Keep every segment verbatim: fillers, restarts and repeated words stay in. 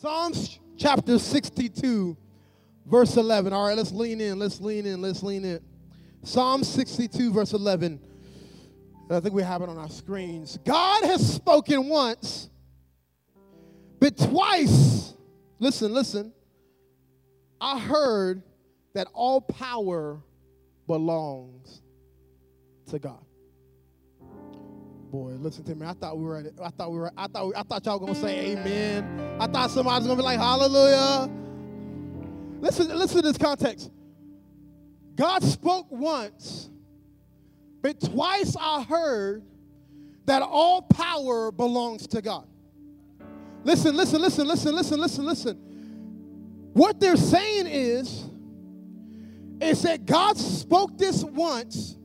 Psalms chapter sixty-two, verse eleven. All right, let's lean in. Let's lean in. Let's lean in. Psalm sixty-two, verse eleven. And I think we have it on our screens. God has spoken once, but twice. Listen, listen. I heard that all power belongs to God. Boy, listen to me. I thought we were at it. I thought we were. I thought. We, I thought y'all were gonna say amen. I thought somebody was gonna be like hallelujah. Listen. Listen to this context. God spoke once, but twice I heard that all power belongs to God. Listen. Listen. Listen. Listen. Listen. Listen. Listen. What they're saying is, is that God spoke this once.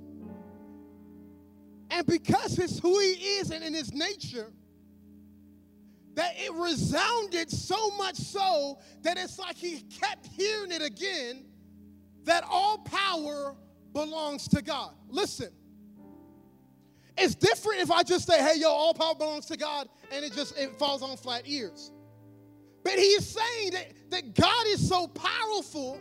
And because it's who he is and in his nature, that it resounded so much so that it's like he kept hearing it again, that all power belongs to God. Listen, it's different if I just say, hey, yo, all power belongs to God, and it just it falls on flat ears. But he is saying that, that God is so powerful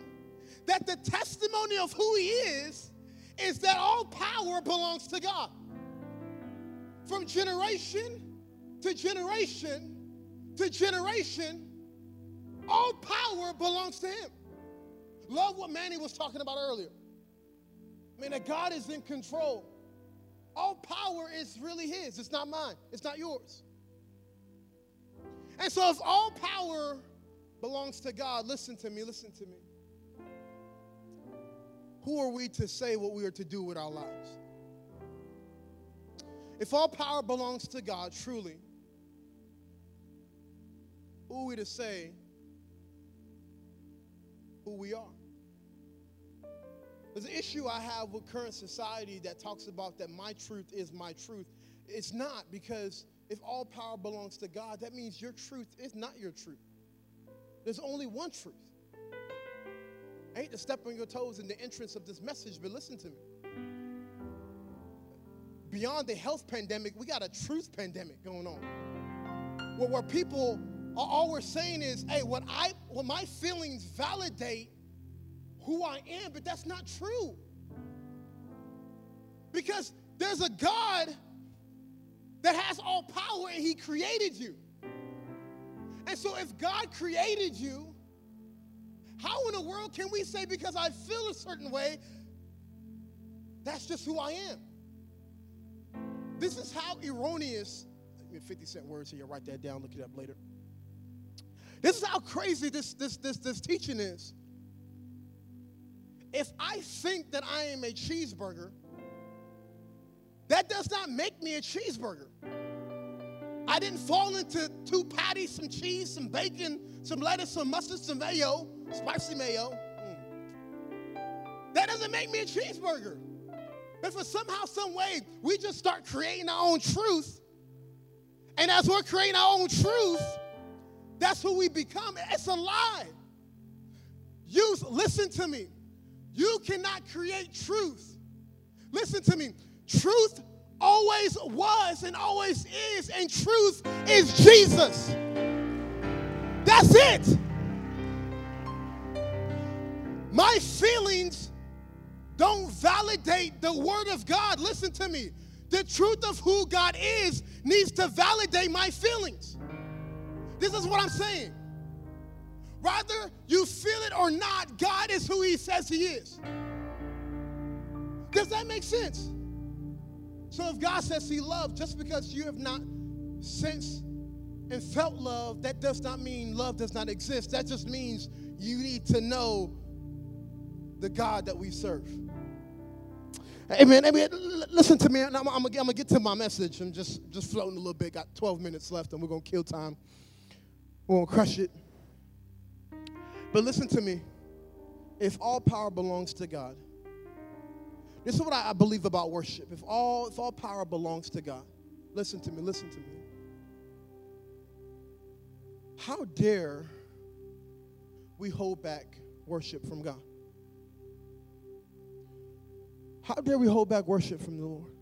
that the testimony of who he is is that all power belongs to God. From generation to generation to generation, all power belongs to him. Love what Manny was talking about earlier. I mean, that God is in control. All power is really his. It's not mine. It's not yours. And so if all power belongs to God, listen to me, listen to me. Who are we to say what we are to do with our lives? If all power belongs to God, truly, who are we to say who we are? There's an issue I have with current society that talks about that my truth is my truth. It's not, because if all power belongs to God, that means your truth is not your truth. There's only one truth. I hate to step on your toes in the entrance of this message, but listen to me. Beyond the health pandemic, we got a truth pandemic going on. Where, where people, all we're saying is, hey, what I, what my feelings validate who I am, but that's not true. Because there's a God that has all power and he created you. And so if God created you, how in the world can we say because I feel a certain way, that's just who I am? This is how erroneous, fifty cent words here, write that down, look it up later. This is how crazy this, this, this, this teaching is. If I think that I am a cheeseburger, that does not make me a cheeseburger. I didn't fall into two patties, some cheese, some bacon, some lettuce, some mustard, some mayo, spicy mayo. Mm. That doesn't make me a cheeseburger. But for somehow, some way, we just start creating our own truth. And as we're creating our own truth, that's who we become. It's a lie. You, listen to me. You cannot create truth. Listen to me. Truth always was and always is, and truth is Jesus. That's it. My feelings don't validate the word of God. Listen to me. The truth of who God is needs to validate my feelings. This is what I'm saying. Whether you feel it or not, God is who he says he is. Does that make sense? So if God says he loves, just because you have not sensed and felt love, that does not mean love does not exist. That just means you need to know the God that we serve. Amen. Amen. Listen to me. I'm, I'm, I'm going to get to my message. I'm just, just floating a little bit. Got twelve minutes left, and we're going to kill time. We're going to crush it. But listen to me. If all power belongs to God, this is what I believe about worship. If all, if all power belongs to God, listen to me. Listen to me. How dare we hold back worship from God? How dare we hold back worship from the Lord?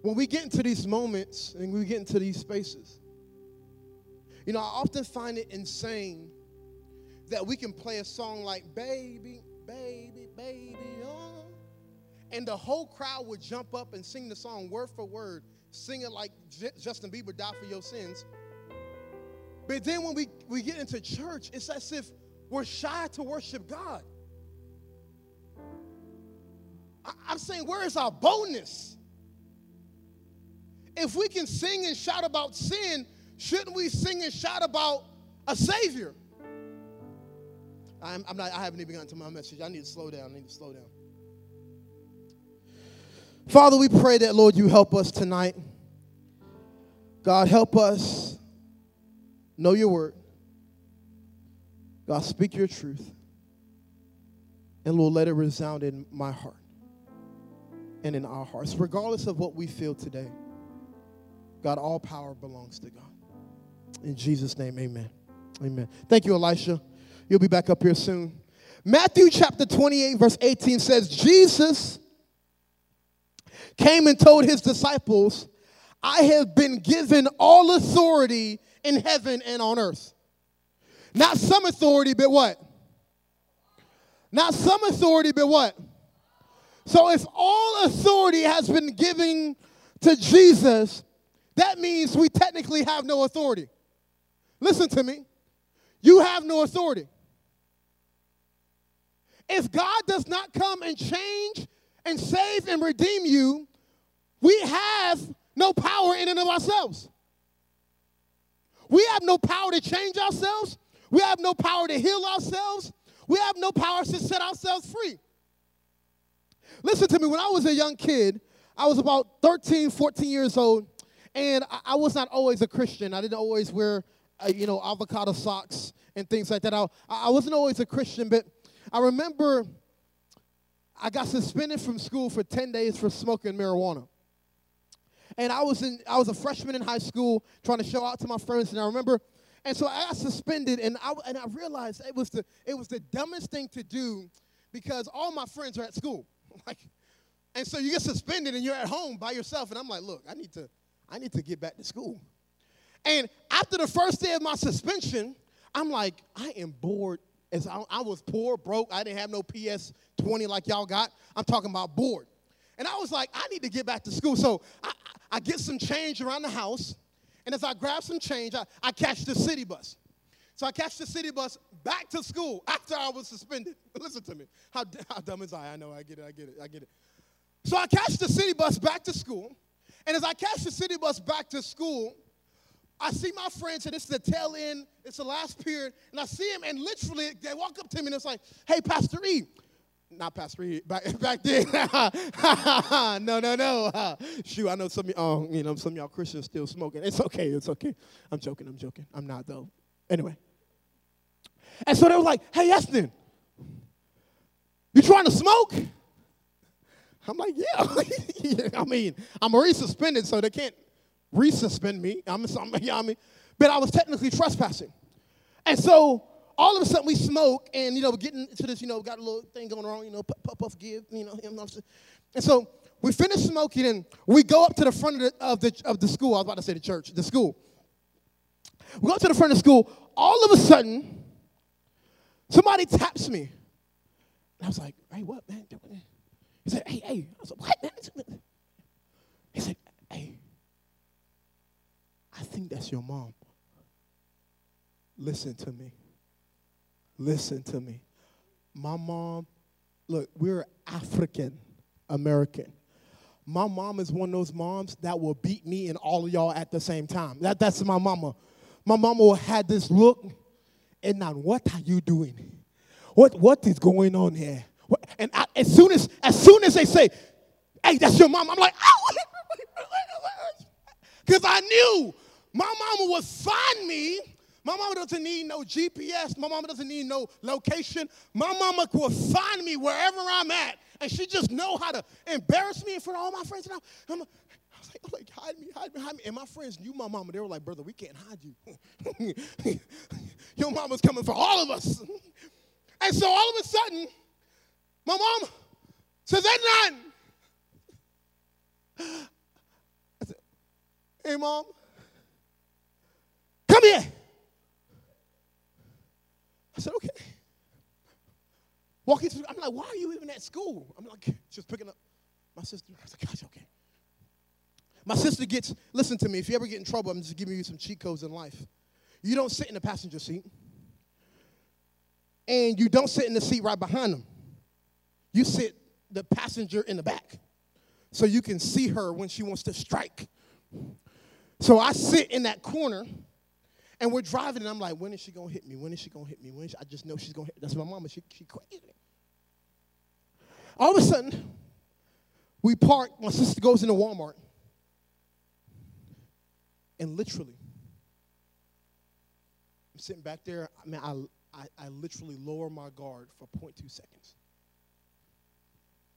When we get into these moments and we get into these spaces, You know, I often find it insane that we can play a song like Baby, Baby, Baby, oh, and the whole crowd would jump up and sing the song word for word, sing it like J- Justin Bieber died for your sins. But then when we, we get into church, it's as if we're shy to worship God. I, I'm saying, where is our boldness? If we can sing and shout about sin, shouldn't we sing and shout about a Savior? I'm, I'm not, I haven't even gotten to my message. I need to slow down. I need to slow down. Father, we pray that, Lord, you help us tonight. God, help us know your word. God, speak your truth. And, Lord, let it resound in my heart and in our hearts, regardless of what we feel today. God, all power belongs to God. In Jesus' name, amen. Amen. Thank you, Elisha. You'll be back up here soon. Matthew chapter twenty-eight, verse eighteen says, Jesus came and told his disciples, I have been given all authority in heaven and on earth. Not some authority, but what? Not some authority, but what? So if all authority has been given to Jesus, that means we technically have no authority. Listen to me. You have no authority. If God does not come and change and save and redeem you, we have no power in and of ourselves. We have no power to change ourselves. We have no power to heal ourselves. We have no power to set ourselves free. Listen to me. When I was a young kid, I was about thirteen, fourteen years old. And I was not always a Christian. I didn't always wear, uh, you know, avocado socks and things like that. I, I wasn't always a Christian, but I remember I got suspended from school for ten days for smoking marijuana. And I was in, I was a freshman in high school trying to show out to my friends, and I remember, and so I got suspended, and I, and I realized it was the, it was the dumbest thing to do because all my friends are at school. like, And so you get suspended, and you're at home by yourself, and I'm like, look, I need to. I need to get back to school. And after the first day of my suspension, I'm like, I am bored. As I, I was poor, broke. I didn't have no P S twenty like y'all got. I'm talking about bored. And I was like, I need to get back to school. So I, I get some change around the house. And as I grab some change, I, I catch the city bus. So I catch the city bus back to school after I was suspended. Listen to me. How, how dumb is I? I know. I get it. I get it. I get it. So I catch the city bus back to school. And as I catch the city bus back to school, I see my friends, and it's the tail end, it's the last period, and I see them, and literally, they walk up to me, and it's like, hey, Pastor E. Not Pastor E, back, back then. no, no, no. Shoot, I know some of y'all, you know, some of y'all Christians still smoking. It's okay, it's okay. I'm joking, I'm joking. I'm not, though. Anyway. And so they were like, hey, Justin, you trying to smoke? I'm like, yeah. I mean, I'm already suspended, so they can't resuspend me. I'm, I'm, you know what I mean? But I was technically trespassing. And so all of a sudden we smoke, and, you know, we're getting into this, you know, got a little thing going on, you know, puff, puff, puff give, you know. And so we finish smoking, and we go up to the front of the, of the, of the school. I was about to say the church, the school. We go up to the front of the school. All of a sudden, somebody taps me. And I was like, hey, what, man? He said, hey, hey. I was like, what, man? He said, hey, I think that's your mom. Listen to me. Listen to me. My mom, look, we're African American. My mom is one of those moms that will beat me and all of y'all at the same time. That, that's my mama. My mama had this look, and now, what are you doing? What, what is going on here? And I, as soon as as soon as they say, "Hey, that's your mom," I'm like, "Oh," because I knew my mama would find me. My mama doesn't need no G P S. My mama doesn't need no location. My mama could find me wherever I'm at, and she just know how to embarrass me in front of all my friends. And I'm, I'm, I was like, like, hide me, hide me, hide me. And my friends knew my mama. They were like, brother, we can't hide you. Your mama's coming for all of us. And so all of a sudden, my mom says, "Ain't nothing." I said, "Hey, mom, come here." Walking through, I'm like, why are you even at school? I'm like, she was picking up my sister. I was like, gosh, okay. My sister gets, listen to me, if you ever get in trouble, I'm just giving you some cheat codes in life. You don't sit in the passenger seat. And you don't sit in the seat right behind them. You sit the passenger in the back. So you can see her when she wants to strike. So I sit in that corner. And we're driving, and I'm like, when is she going to hit me? When is she going to hit me? When is she? I just know she's going to hit me. That's my mama. She, she crazy. All of a sudden, we park. My sister goes into Walmart. And literally, I'm sitting back there. I mean, I, I, I literally lower my guard for zero point two seconds.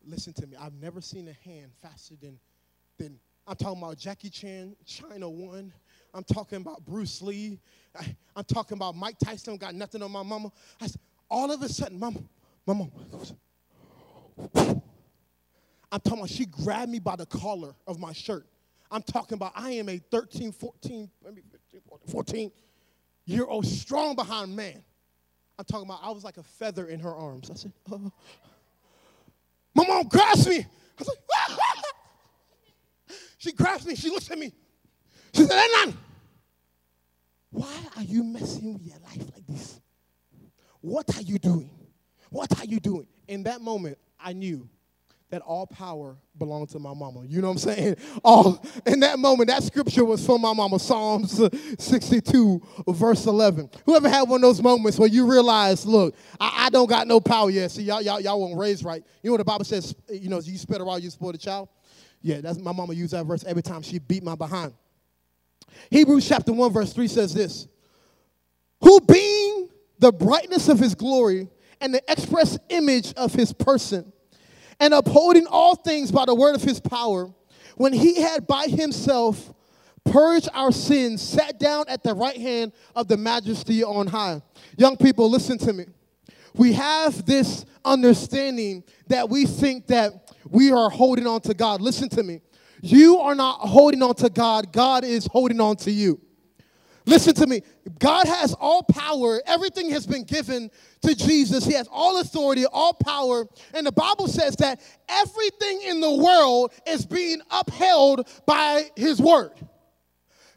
Listen to me. I've never seen a hand faster than, than I'm talking about Jackie Chan, China One. I'm talking about Bruce Lee. I, I'm talking about Mike Tyson. Got nothing on my mama. I, all of a sudden, mama, my mama. I'm talking about she grabbed me by the collar of my shirt. I'm talking about I am a thirteen, fourteen, maybe fifteen, fourteen year old strong behind man. I'm talking about I was like a feather in her arms. I said, oh. My mom grabs me. I was like, ah, ah, ah. She grabs me. She looks at me. She said, Enan, why are you messing with your life like this? What are you doing? What are you doing? In that moment, I knew that all power belonged to my mama. You know what I'm saying? All, in that moment, that scripture was from my mama, Psalms sixty-two, verse eleven. Whoever had one of those moments where you realize, look, I, I don't got no power yet. See, y'all, y'all, y'all weren't raised right. You know what the Bible says, you know, you spit around, you spoil the child? Yeah, that's, my mama used that verse every time she beat my behind. Hebrews chapter one, verse three says this, who being the brightness of his glory and the express image of his person and upholding all things by the word of his power, when he had by himself purged our sins, sat down at the right hand of the majesty on high. Young people, listen to me. We have this understanding that we think that we are holding on to God. Listen to me. You are not holding on to God. God is holding on to you. Listen to me. God has all power. Everything has been given to Jesus. He has all authority, all power. And the Bible says that everything in the world is being upheld by his word.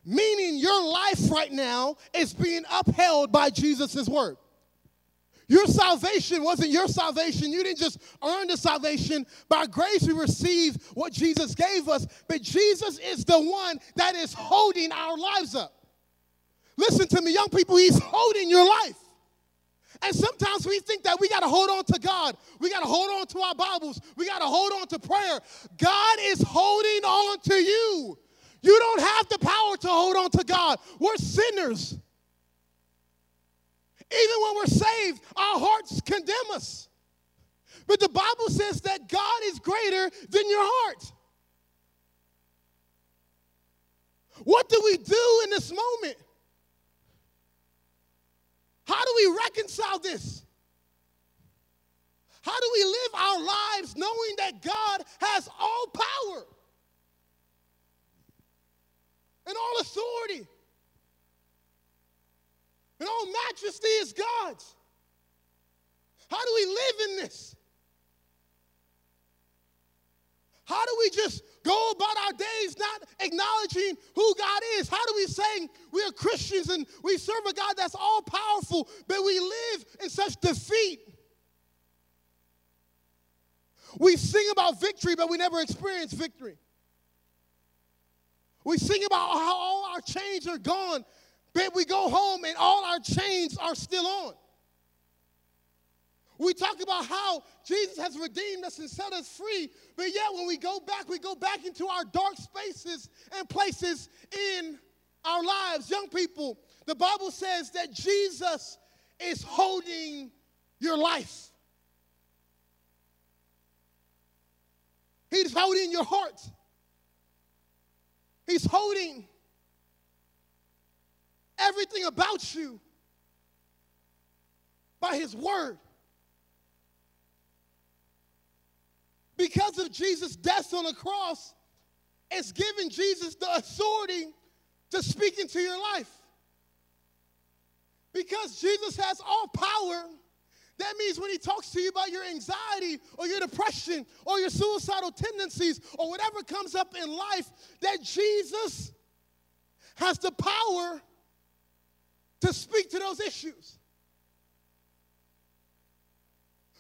Meaning your life right now is being upheld by Jesus' word. Your salvation wasn't your salvation. You didn't just earn the salvation. By grace we received what Jesus gave us. But Jesus is the one that is holding our lives up. Listen to me, young people, he's holding your life. And sometimes we think that we got to hold on to God. We got to hold on to our Bibles. We got to hold on to prayer. God is holding on to you. You don't have the power to hold on to God. We're sinners. Even when we're saved, our hearts condemn us. But the Bible says that God is greater than your heart. What do we do in this moment? How do we reconcile this? How do we live our lives knowing that God has all power and all authority? And all majesty is God's. How do we live in this? How do we just go about our days not acknowledging who God is? How do we say we are Christians and we serve a God that's all powerful, but we live in such defeat? We sing about victory, but we never experience victory. We sing about how all our chains are gone, but we go home and all our chains are still on. We talk about how Jesus has redeemed us and set us free, but yet when we go back, we go back into our dark spaces and places in our lives. Young people, the Bible says that Jesus is holding your life. He's holding your heart. He's holding everything about you by his word. Because of Jesus' death on the cross, it's given Jesus the authority to speak into your life. Because Jesus has all power, That means when he talks to you about your anxiety or your depression or your suicidal tendencies or whatever comes up in life, that Jesus has the power to speak to those issues.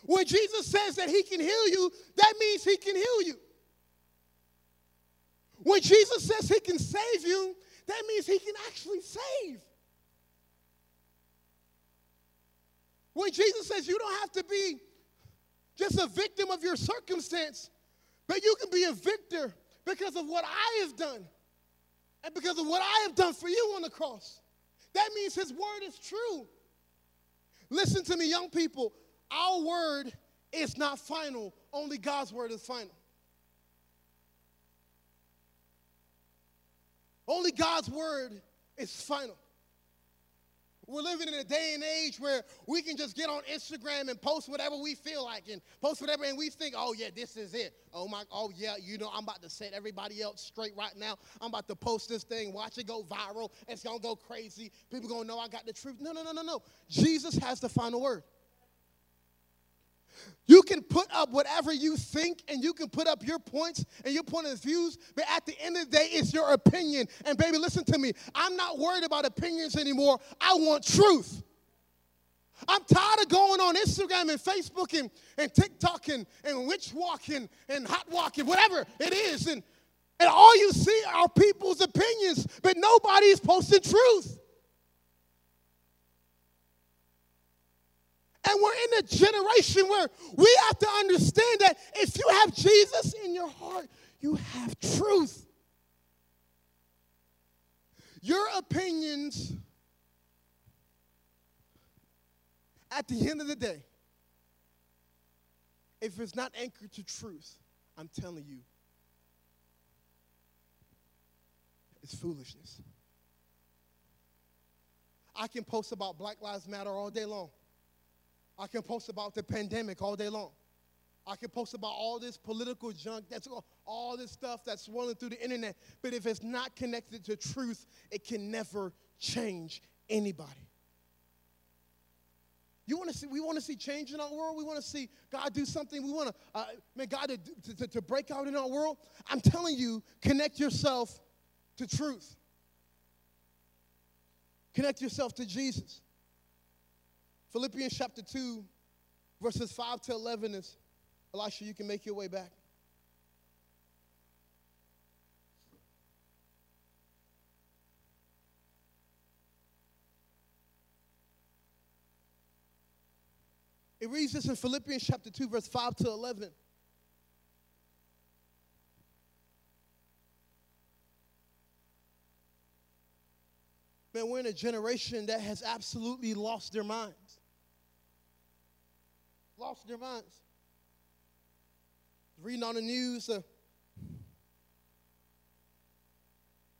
When Jesus says that he can heal you, that means he can heal you. When Jesus says he can save you, that means he can actually save. When Jesus says you don't have to be just a victim of your circumstance, but you can be a victor because of what I have done and because of what I have done for you on the cross, that means his word is true. Listen to me, young people. Our word is not final. Only God's word is final. Only God's word is final. We're living in a day and age where we can just get on Instagram and post whatever we feel like and post whatever, and we think, oh, yeah, this is it. Oh, my, oh yeah, you know, I'm about to set everybody else straight right now. I'm about to post this thing, watch it go viral. It's going to go crazy. People going to know I got the truth. No, no, no, no, no. Jesus has the final word. You can put up whatever you think, and you can put up your points and your point of views, but at the end of the day, it's your opinion. And baby, listen to me. I'm not worried about opinions anymore. I want truth. I'm tired of going on Instagram and Facebook and, and TikTok and, and witch walking and hot walking, whatever it is. And, and all you see are people's opinions, but nobody is posting truth. And we're in a generation where we have to understand that if you have Jesus in your heart, you have truth. Your opinions, at the end of the day, if it's not anchored to truth, I'm telling you, it's foolishness. I can post about Black Lives Matter all day long. I can post about the pandemic all day long. I can post about all this political junk, that's all this stuff that's swirling through the internet. But if it's not connected to truth, it can never change anybody. You want to see? We want to see change in our world. We want to see God do something. We want to, uh, man, God to, to, to break out in our world. I'm telling you, connect yourself to truth. Connect yourself to Jesus. Philippians chapter two, verses five to eleven is, Elisha, you can make your way back. It reads this in Philippians chapter two, verse five to eleven. Man, we're in a generation that has absolutely lost their minds. Lost their minds. Reading on the news, uh,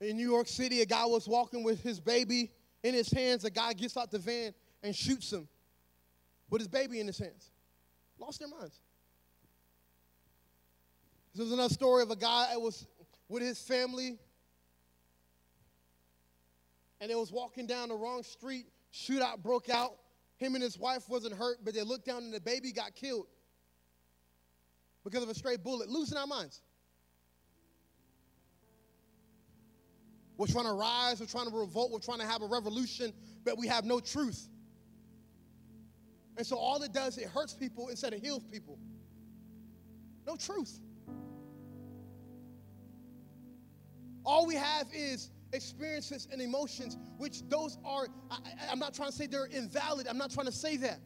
in New York City, a guy was walking with his baby in his hands. A guy gets out the van and shoots him with his baby in his hands. Lost their minds. There was another story of a guy that was with his family, and they was walking down the wrong street. Shootout broke out. Him and his wife wasn't hurt, but they looked down and the baby got killed because of a stray bullet. Losing our minds. We're trying to rise. We're trying to revolt. We're trying to have a revolution, but we have no truth. And so all it does, it hurts people instead of heals people. No truth. All we have is experiences and emotions, which those are, I, I'm not trying to say they're invalid. I'm not trying to say that.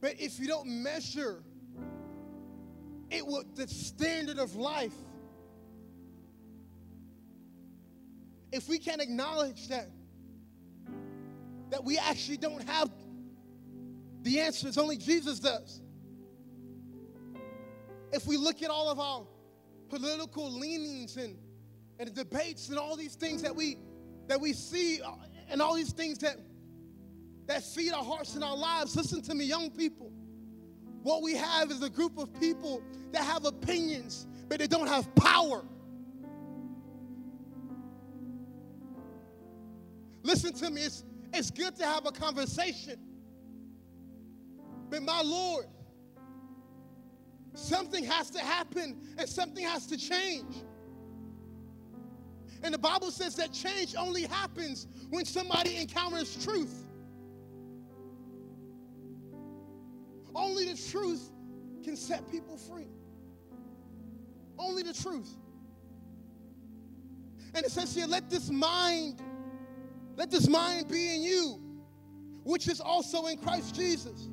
But if you don't measure it with the standard of life, if we can't acknowledge that, that we actually don't have the answers, only Jesus does. If we look at all of our political leanings and and the debates and all these things that we that we see and all these things that, that feed our hearts and our lives. Listen to me, young people. What we have is a group of people that have opinions, but they don't have power. Listen to me, it's, it's good to have a conversation. But my Lord, something has to happen and something has to change. And the Bible says that change only happens when somebody encounters truth. Only the truth can set people free. Only the truth. And it says here, let this mind, let this mind be in you, which is also in Christ Jesus,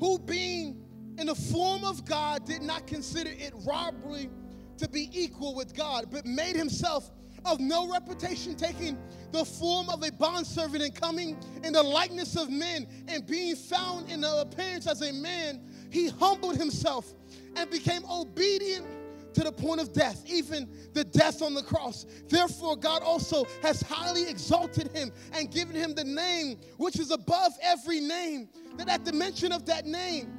who being in the form of God did not consider it robbery to be equal with God, but made himself of no reputation, taking the form of a bondservant and coming in the likeness of men, and being found in the appearance as a man, he humbled himself and became obedient to the point of death, even the death on the cross. Therefore, God also has highly exalted him and given him the name which is above every name, that at the mention of that name,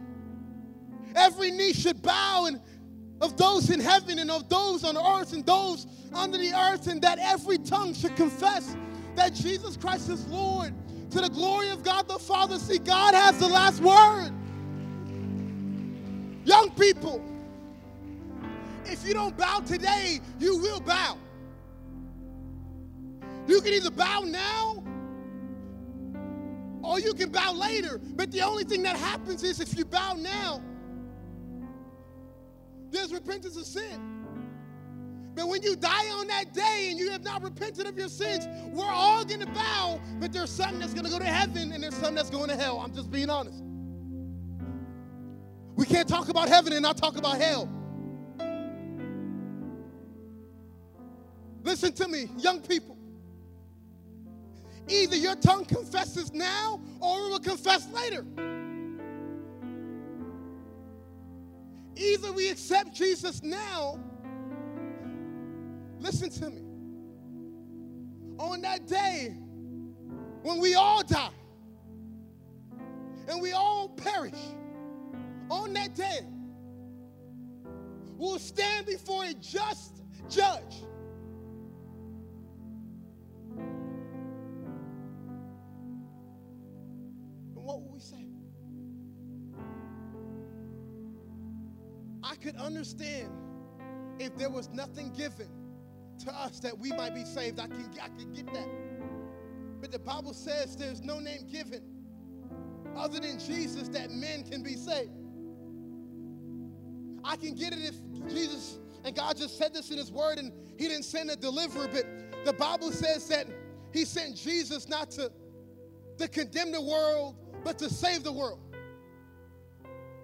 every knee should bow, and of those in heaven and of those on earth and those under the earth, and that every tongue should confess that Jesus Christ is Lord, to the glory of God the Father. See, God has the last word. Young people, if you don't bow today, you will bow. You can either bow now or you can bow later, but the only thing that happens is if you bow now, there's repentance of sin. But when you die on that day and you have not repented of your sins, we're all going to bow, but there's some that's going to go to heaven and there's some that's going to hell. I'm just being honest. We can't talk about heaven and not talk about hell. Listen to me, young people. Either your tongue confesses now or it will confess later. Either we accept Jesus now, listen to me, on that day when we all die and we all perish, on that day we'll stand before a just judge. And what will we say? I could understand if there was nothing given to us that we might be saved. I can, I can get that. But the Bible says there's no name given other than Jesus that men can be saved. I can get it if Jesus, and God just said this in his word, and he didn't send a deliverer, but the Bible says that he sent Jesus not to, to condemn the world, but to save the world.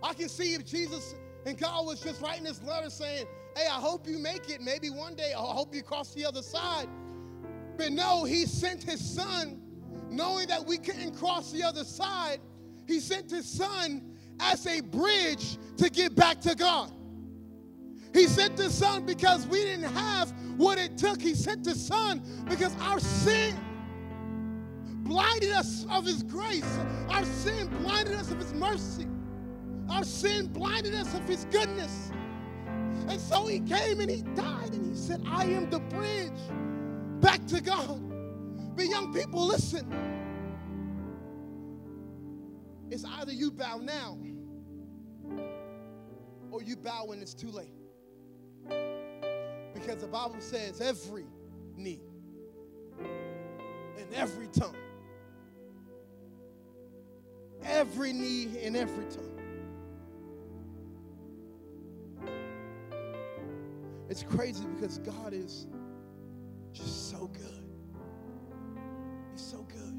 I can see if Jesus... and God was just writing this letter saying, hey, I hope you make it. Maybe one day, I hope you cross the other side. But no, he sent his son, knowing that we couldn't cross the other side. He sent his son as a bridge to get back to God. He sent his son because we didn't have what it took. He sent his son because our sin blinded us of his grace. Our sin blinded us of his mercy. Our sin blinded us of his goodness. And so he came and he died and he said, I am the bridge back to God. But young people, listen. It's either you bow now or you bow when it's too late. Because the Bible says every knee and every tongue. Every knee and every tongue. It's crazy because God is just so good. He's so good.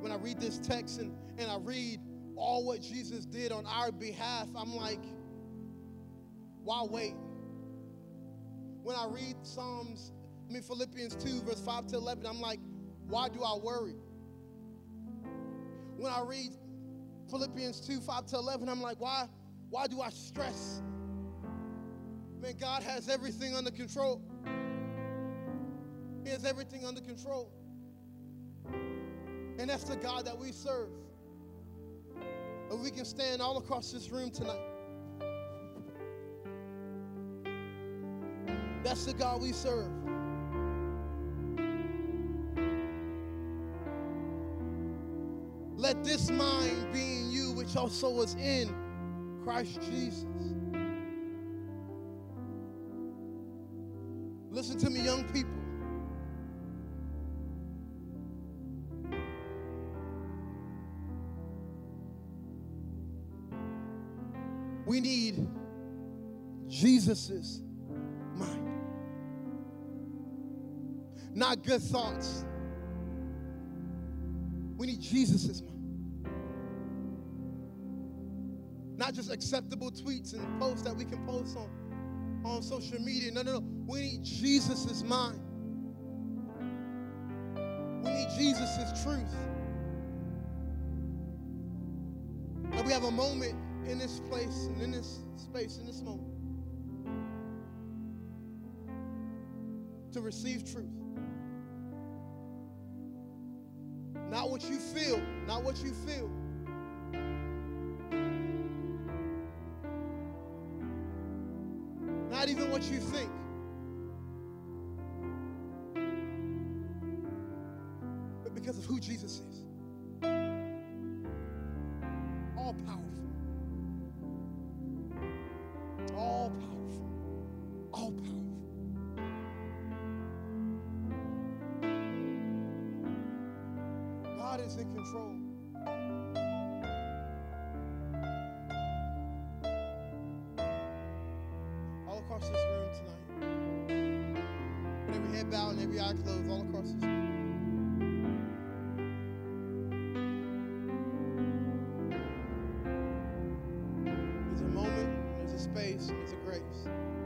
When I read this text and, and I read all what Jesus did on our behalf, I'm like, why wait? When I read Psalms, I mean Philippians two, verse five to eleven, I'm like, why do I worry? When I read Philippians two, five to eleven, I'm like, why, why do I stress? Man, God has everything under control. He has everything under control. And that's the God that we serve. And we can stand all across this room tonight. That's the God we serve. Let this mind be in you, which also was in Christ Jesus. Listen to me, young people. We need Jesus's mind. Not good thoughts. We need Jesus's mind. Not just acceptable tweets and posts that we can post on, on social media. No, no, no. We need Jesus's mind. We need Jesus's truth. And we have a moment in this place and in this space, in this moment, to receive truth. Not what you feel, not what you feel. Not even what you think. But because of who Jesus is. All powerful. All powerful. All powerful. God is in control. All across this room tonight, with every head bowed and every eye closed, all across this room, there's a moment, there's a space, there's a grace.